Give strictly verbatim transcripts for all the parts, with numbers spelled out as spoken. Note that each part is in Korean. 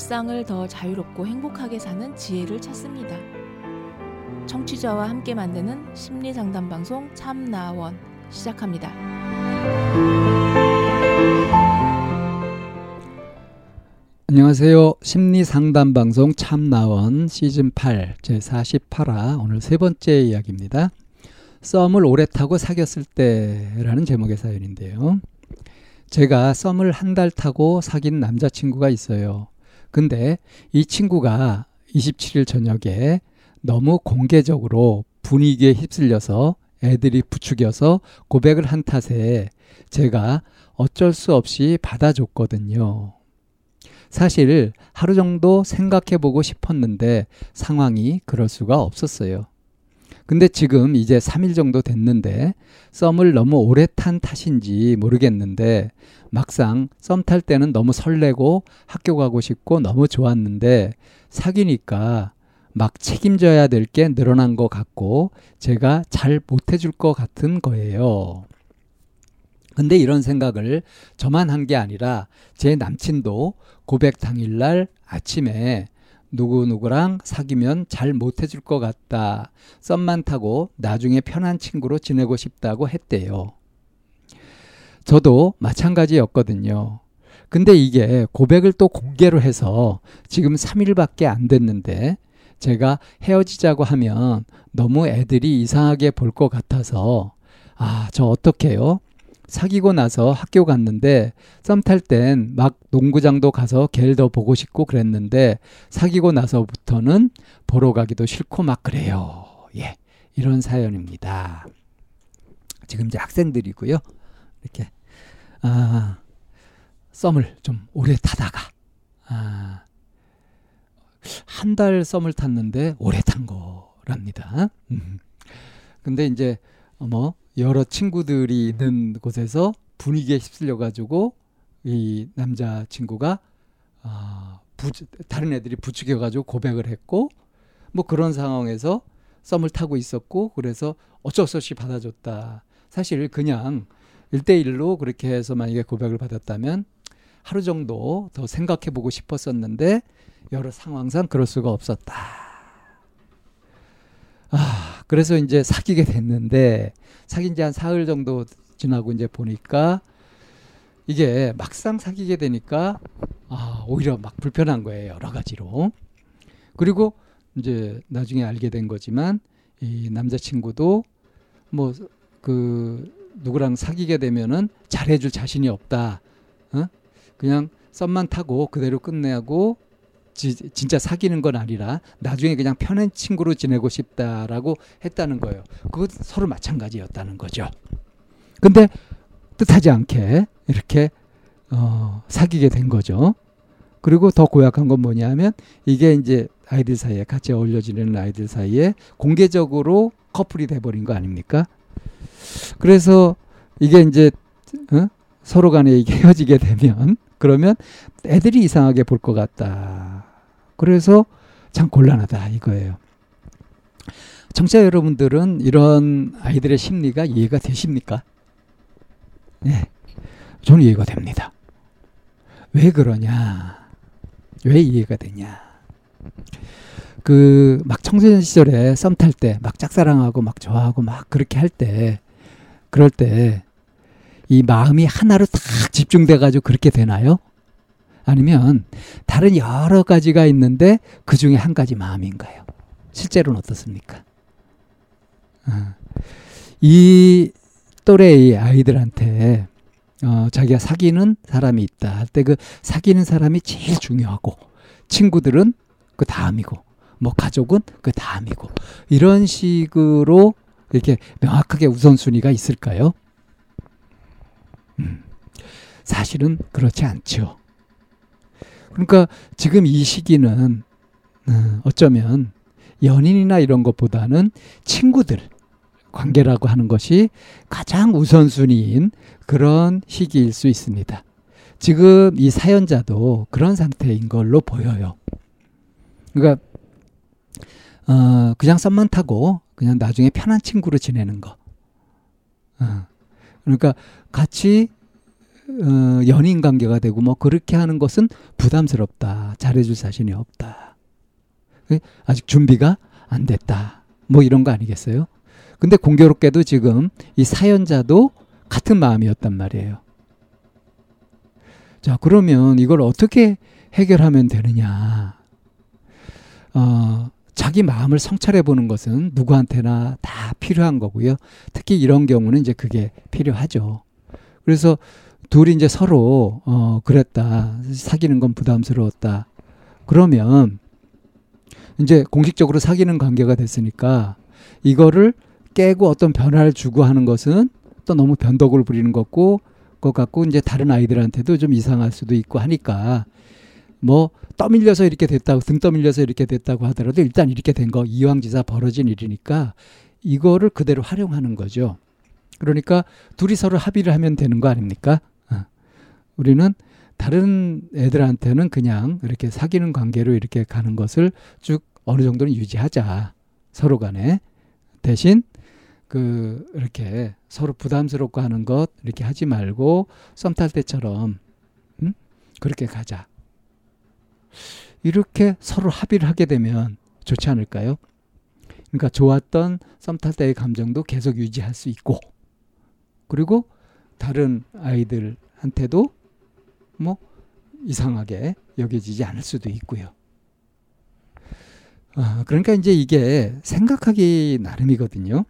일상을 더 자유롭고 행복하게 사는 지혜를 찾습니다. 청취자와 함께 만드는 심리상담방송 참나원 시작합니다. 안녕하세요. 심리상담방송 참나원 시즌 팔 제사십팔 화 오늘 세 번째 이야기입니다. 썸을 오래 타고 사귀었을 때라는 제목의 사연인데요. 제가 썸을 한 달 타고 사귄 남자친구가 있어요. 근데 이 친구가 이십칠 일 저녁에 너무 공개적으로 분위기에 휩쓸려서 애들이 부추겨서 고백을 한 탓에 제가 어쩔 수 없이 받아줬거든요. 사실 하루 정도 생각해보고 싶었는데 상황이 그럴 수가 없었어요. 근데 지금 이제 삼 일 정도 됐는데 썸을 너무 오래 탄 탓인지 모르겠는데 막상 썸 탈 때는 너무 설레고 학교 가고 싶고 너무 좋았는데 사귀니까 막 책임져야 될 게 늘어난 것 같고 제가 잘 못해줄 것 같은 거예요. 근데 이런 생각을 저만 한 게 아니라 제 남친도 고백 당일날 아침에 누구누구랑 사귀면 잘 못해줄 것 같다. 썸만 타고 나중에 편한 친구로 지내고 싶다고 했대요. 저도 마찬가지였거든요. 근데 이게 고백을 또 공개로 해서 지금 삼 일밖에 안 됐는데 제가 헤어지자고 하면 너무 애들이 이상하게 볼 것 같아서 아, 저 어떡해요? 사귀고 나서 학교 갔는데 썸 탈 땐 막 농구장도 가서 걔를 더 보고 싶고 그랬는데 사귀고 나서부터는 보러 가기도 싫고 막 그래요. 예, 이런 사연입니다. 지금 이제 학생들이고요. 이렇게 아, 썸을 좀 오래 타다가 아, 한 달 썸을 탔는데 오래 탄 거랍니다. 음. 근데 이제 뭐 여러 친구들이 있는 곳에서 분위기에 휩쓸려가지고 이 남자친구가 어, 부, 다른 애들이 부추겨가지고 고백을 했고 뭐 그런 상황에서 썸을 타고 있었고 그래서 어쩔 수 없이 받아줬다. 사실 그냥 일 대 일로 그렇게 해서 만약에 고백을 받았다면 하루 정도 더 생각해보고 싶었었는데 여러 상황상 그럴 수가 없었다. 아, 그래서 이제 사귀게 됐는데 사귄 지 한 사흘 정도 지나고 이제 보니까 이게 막상 사귀게 되니까 아, 오히려 막 불편한 거예요. 여러 가지로. 그리고 이제 나중에 알게 된 거지만 이 남자친구도 뭐 그 누구랑 사귀게 되면은 잘해줄 자신이 없다. 어? 그냥 썸만 타고 그대로 끝내고 지, 진짜 사귀는 건 아니라 나중에 그냥 편한 친구로 지내고 싶다라고 했다는 거예요. 그것 서로 마찬가지였다는 거죠. 근데 뜻하지 않게 이렇게 어, 사귀게 된 거죠. 그리고 더 고약한 건 뭐냐면 이게 이제 아이들 사이에 같이 어울려 지내는 아이들 사이에 공개적으로 커플이 돼버린 거 아닙니까? 그래서 이게 이제 어? 서로 간에 이게 헤어지게 되면 그러면 애들이 이상하게 볼 것 같다. 그래서 참 곤란하다 이거예요. 청취자 여러분들은 이런 아이들의 심리가 이해가 되십니까? 네, 저는 이해가 됩니다. 왜 그러냐? 왜 이해가 되냐? 그 막 청소년 시절에 썸 탈 때 막 짝사랑하고 막 좋아하고 막 그렇게 할 때 그럴 때 이 마음이 하나로 딱 집중돼가지고 그렇게 되나요? 아니면 다른 여러 가지가 있는데 그 중에 한 가지 마음인가요? 실제로는 어떻습니까? 어. 이 또래의 아이들한테 어, 자기가 사귀는 사람이 있다 할 때 그 사귀는 사람이 제일 중요하고 친구들은 그 다음이고 뭐 가족은 그 다음이고 이런 식으로 이렇게 명확하게 우선순위가 있을까요? 음, 사실은 그렇지 않죠. 그러니까 지금 이 시기는 음, 어쩌면 연인이나 이런 것보다는 친구들 관계라고 하는 것이 가장 우선순위인 그런 시기일 수 있습니다. 지금 이 사연자도 그런 상태인 걸로 보여요. 그러니까 어, 그냥 썸만 타고 그냥 나중에 편한 친구로 지내는 거. 어. 그러니까 같이 어, 연인 관계가 되고 뭐 그렇게 하는 것은 부담스럽다. 잘해줄 자신이 없다. 아직 준비가 안 됐다. 뭐 이런 거 아니겠어요? 근데 공교롭게도 지금 이 사연자도 같은 마음이었단 말이에요. 자, 그러면 이걸 어떻게 해결하면 되느냐. 어, 자기 마음을 성찰해 보는 것은 누구한테나 다 필요한 거고요. 특히 이런 경우는 이제 그게 필요하죠. 그래서 둘이 이제 서로 어, 그랬다. 사귀는 건 부담스러웠다. 그러면 이제 공식적으로 사귀는 관계가 됐으니까 이거를 깨고 어떤 변화를 주고 하는 것은 또 너무 변덕을 부리는 것고 것 같고 이제 다른 아이들한테도 좀 이상할 수도 있고 하니까 뭐 떠밀려서 이렇게 됐다고 등 떠밀려서 이렇게 됐다고 하더라도 일단 이렇게 된 거 이왕지사 벌어진 일이니까 이거를 그대로 활용하는 거죠. 그러니까 둘이 서로 합의를 하면 되는 거 아닙니까? 어. 우리는 다른 애들한테는 그냥 이렇게 사귀는 관계로 이렇게 가는 것을 쭉 어느 정도는 유지하자. 서로 간에. 대신 그 이렇게 서로 부담스럽고 하는 것 이렇게 하지 말고 썸 탈 때처럼 음? 그렇게 가자. 이렇게 서로 합의를 하게 되면 좋지 않을까요? 그러니까 좋았던 썸 탈 때의 감정도 계속 유지할 수 있고 그리고 다른 아이들한테도 뭐 이상하게 여겨지지 않을 수도 있고요. 아, 그러니까 이제 이게 생각하기 나름이거든요.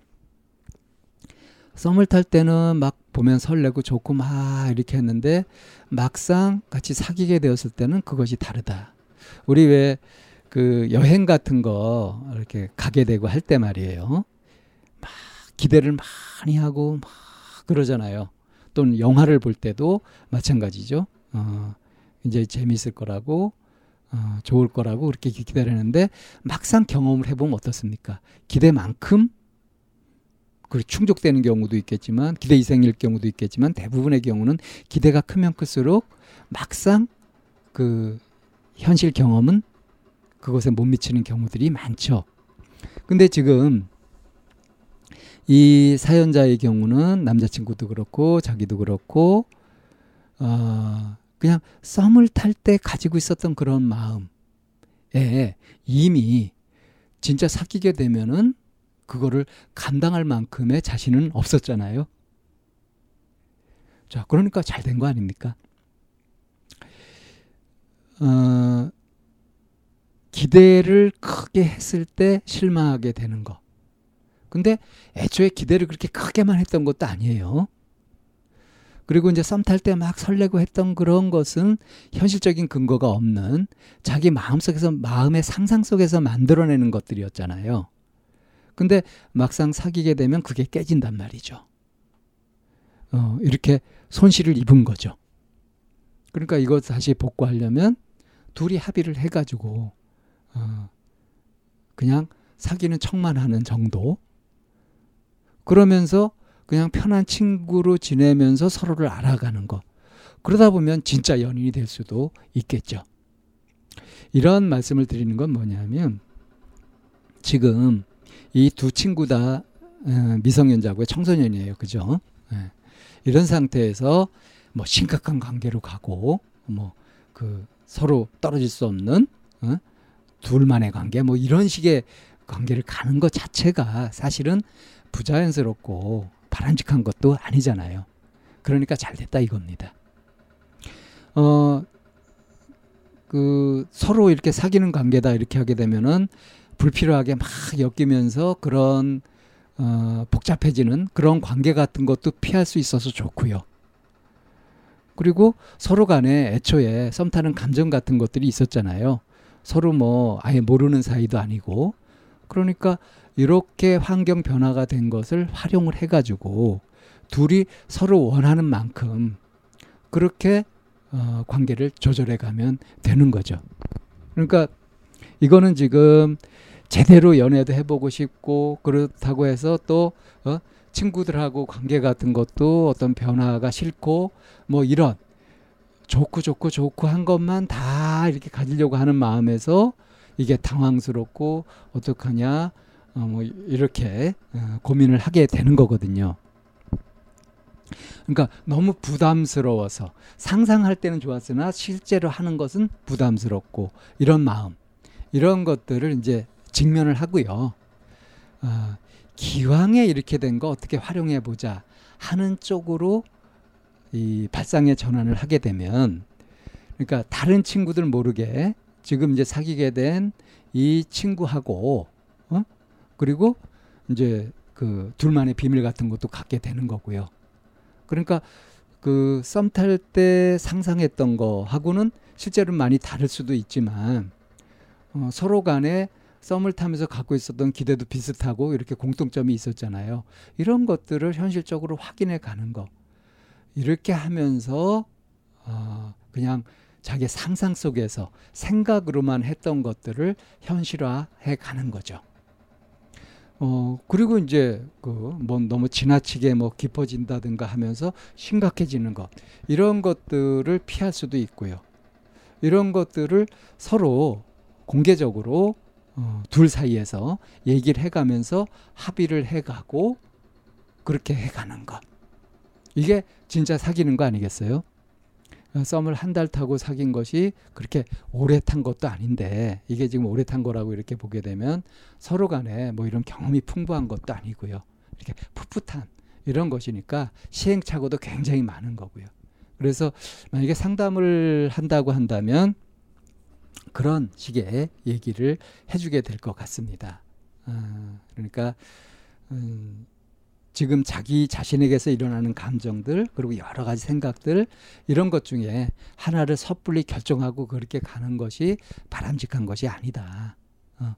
썸을 탈 때는 막 보면 설레고 좋고 막 이렇게 했는데 막상 같이 사귀게 되었을 때는 그것이 다르다. 우리 왜 그 여행 같은 거 이렇게 가게 되고 할 때 말이에요. 막 기대를 많이 하고 막 그러잖아요. 또는 영화를 볼 때도 마찬가지죠. 어, 이제 재미있을 거라고 어, 좋을 거라고 그렇게 기다리는데 막상 경험을 해보면 어떻습니까? 기대만큼 그 충족되는 경우도 있겠지만 기대 이상일 경우도 있겠지만 대부분의 경우는 기대가 크면 클수록 막상 그 현실 경험은 그것에 못 미치는 경우들이 많죠. 근데 지금 이 사연자의 경우는 남자친구도 그렇고 자기도 그렇고 어, 그냥 썸을 탈 때 가지고 있었던 그런 마음에 이미 진짜 사귀게 되면은 그거를 감당할 만큼의 자신은 없었잖아요. 자, 그러니까 잘 된 거 아닙니까? 어, 기대를 크게 했을 때 실망하게 되는 거. 근데 애초에 기대를 그렇게 크게만 했던 것도 아니에요. 그리고 이제 썸 탈 때 막 설레고 했던 그런 것은 현실적인 근거가 없는 자기 마음 속에서 마음의 상상 속에서 만들어내는 것들이었잖아요. 근데 막상 사귀게 되면 그게 깨진단 말이죠. 어, 이렇게 손실을 입은 거죠. 그러니까 이거 다시 복구하려면 둘이 합의를 해가지고 어, 그냥 사귀는 척만 하는 정도. 그러면서 그냥 편한 친구로 지내면서 서로를 알아가는 것. 그러다 보면 진짜 연인이 될 수도 있겠죠. 이런 말씀을 드리는 건 뭐냐면 지금 이 두 친구 다 미성년자고요. 청소년이에요. 그죠? 이런 상태에서 뭐 심각한 관계로 가고 뭐 그 서로 떨어질 수 없는 어? 둘만의 관계 뭐 이런 식의 관계를 가는 것 자체가 사실은 부자연스럽고 바람직한 것도 아니잖아요. 그러니까 잘 됐다 이겁니다. 어, 그 서로 이렇게 사귀는 관계다 이렇게 하게 되면은 불필요하게 막 엮이면서 그런 어, 복잡해지는 그런 관계 같은 것도 피할 수 있어서 좋고요. 그리고 서로 간에 애초에 썸 타는 감정 같은 것들이 있었잖아요. 서로 뭐 아예 모르는 사이도 아니고 그러니까 이렇게 환경 변화가 된 것을 활용을 해가지고 둘이 서로 원하는 만큼 그렇게 어, 관계를 조절해 가면 되는 거죠. 그러니까 이거는 지금 제대로 연애도 해보고 싶고 그렇다고 해서 또 어? 친구들하고 관계 같은 것도 어떤 변화가 싫고 뭐 이런 좋고 좋고 좋고 한 것만 다 이렇게 가지려고 하는 마음에서 이게 당황스럽고 어떡하냐 어 뭐 이렇게 고민을 하게 되는 거거든요. 그러니까 너무 부담스러워서 상상할 때는 좋았으나 실제로 하는 것은 부담스럽고 이런 마음, 이런 것들을 이제 직면을 하고요. 어, 기왕에 이렇게 된 거 어떻게 활용해 보자 하는 쪽으로 이 발상의 전환을 하게 되면, 그러니까 다른 친구들 모르게 지금 이제 사귀게 된 이 친구하고 어? 그리고 이제 그 둘만의 비밀 같은 것도 갖게 되는 거고요. 그러니까 그 썸 탈 때 상상했던 거하고는 실제로 많이 다를 수도 있지만 어, 서로 간에 썸을 타면서 갖고 있었던 기대도 비슷하고 이렇게 공통점이 있었잖아요. 이런 것들을 현실적으로 확인해 가는 거, 이렇게 하면서 어, 그냥 자기 상상 속에서 생각으로만 했던 것들을 현실화해 가는 거죠. 어, 그리고 이제 그 뭐 너무 지나치게 뭐 깊어진다든가 하면서 심각해지는 것, 이런 것들을 피할 수도 있고요. 이런 것들을 서로 공개적으로 어, 둘 사이에서 얘기를 해가면서 합의를 해가고 그렇게 해가는 것, 이게 진짜 사귀는 거 아니겠어요? 썸을 한 달 타고 사귄 것이 그렇게 오래 탄 것도 아닌데, 이게 지금 오래 탄 거라고 이렇게 보게 되면 서로 간에 뭐 이런 경험이 풍부한 것도 아니고요. 이렇게 풋풋한 이런 것이니까 시행착오도 굉장히 많은 거고요. 그래서 만약에 상담을 한다고 한다면 그런 식의 얘기를 해주게 될 것 같습니다. 아, 그러니까 음, 지금 자기 자신에게서 일어나는 감정들, 그리고 여러 가지 생각들, 이런 것 중에 하나를 섣불리 결정하고 그렇게 가는 것이 바람직한 것이 아니다. 어,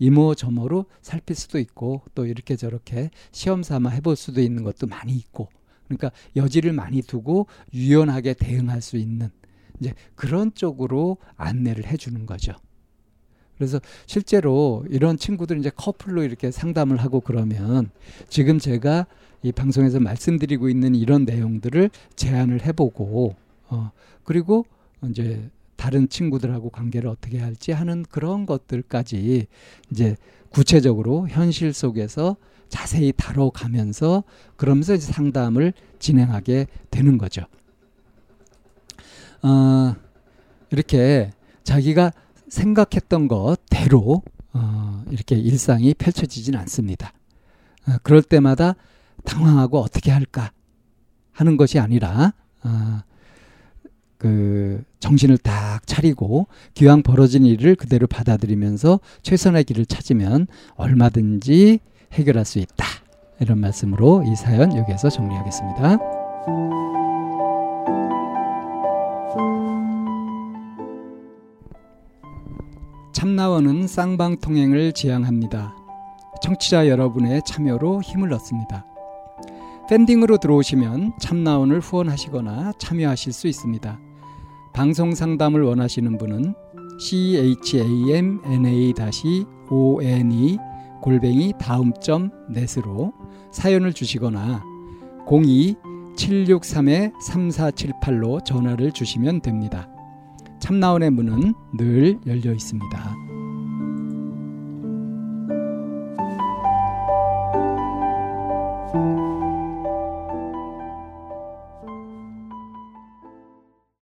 이모저모로 살필 수도 있고 또 이렇게 저렇게 시험삼아 해볼 수도 있는 것도 많이 있고, 그러니까 여지를 많이 두고 유연하게 대응할 수 있는 이제 그런 쪽으로 안내를 해주는 거죠. 그래서 실제로 이런 친구들 이제 커플로 이렇게 상담을 하고 그러면 지금 제가 이 방송에서 말씀드리고 있는 이런 내용들을 제안을 해보고 어 그리고 이제 다른 친구들하고 관계를 어떻게 할지 하는 그런 것들까지 이제 구체적으로 현실 속에서 자세히 다뤄가면서, 그러면서 이제 상담을 진행하게 되는 거죠. 어 이렇게 자기가 생각했던 것대로 어, 이렇게 일상이 펼쳐지진 않습니다. 어, 그럴 때마다 당황하고 어떻게 할까 하는 것이 아니라 어, 그 정신을 딱 차리고 기왕 벌어진 일을 그대로 받아들이면서 최선의 길을 찾으면 얼마든지 해결할 수 있다. 이런 말씀으로 이 사연 여기에서 정리하겠습니다. 참나원은 쌍방통행을 지향합니다. 청취자 여러분의 참여로 힘을 얻습니다. 팬딩으로 들어오시면 참나원을 후원하시거나 참여하실 수 있습니다. 방송 상담을 원하시는 분은 chamna-one 골뱅이 다음 점 넷으로 사연을 주시거나 공이 칠육삼 삼사칠팔로 전화를 주시면 됩니다. 참나원의 문은 늘 열려 있습니다.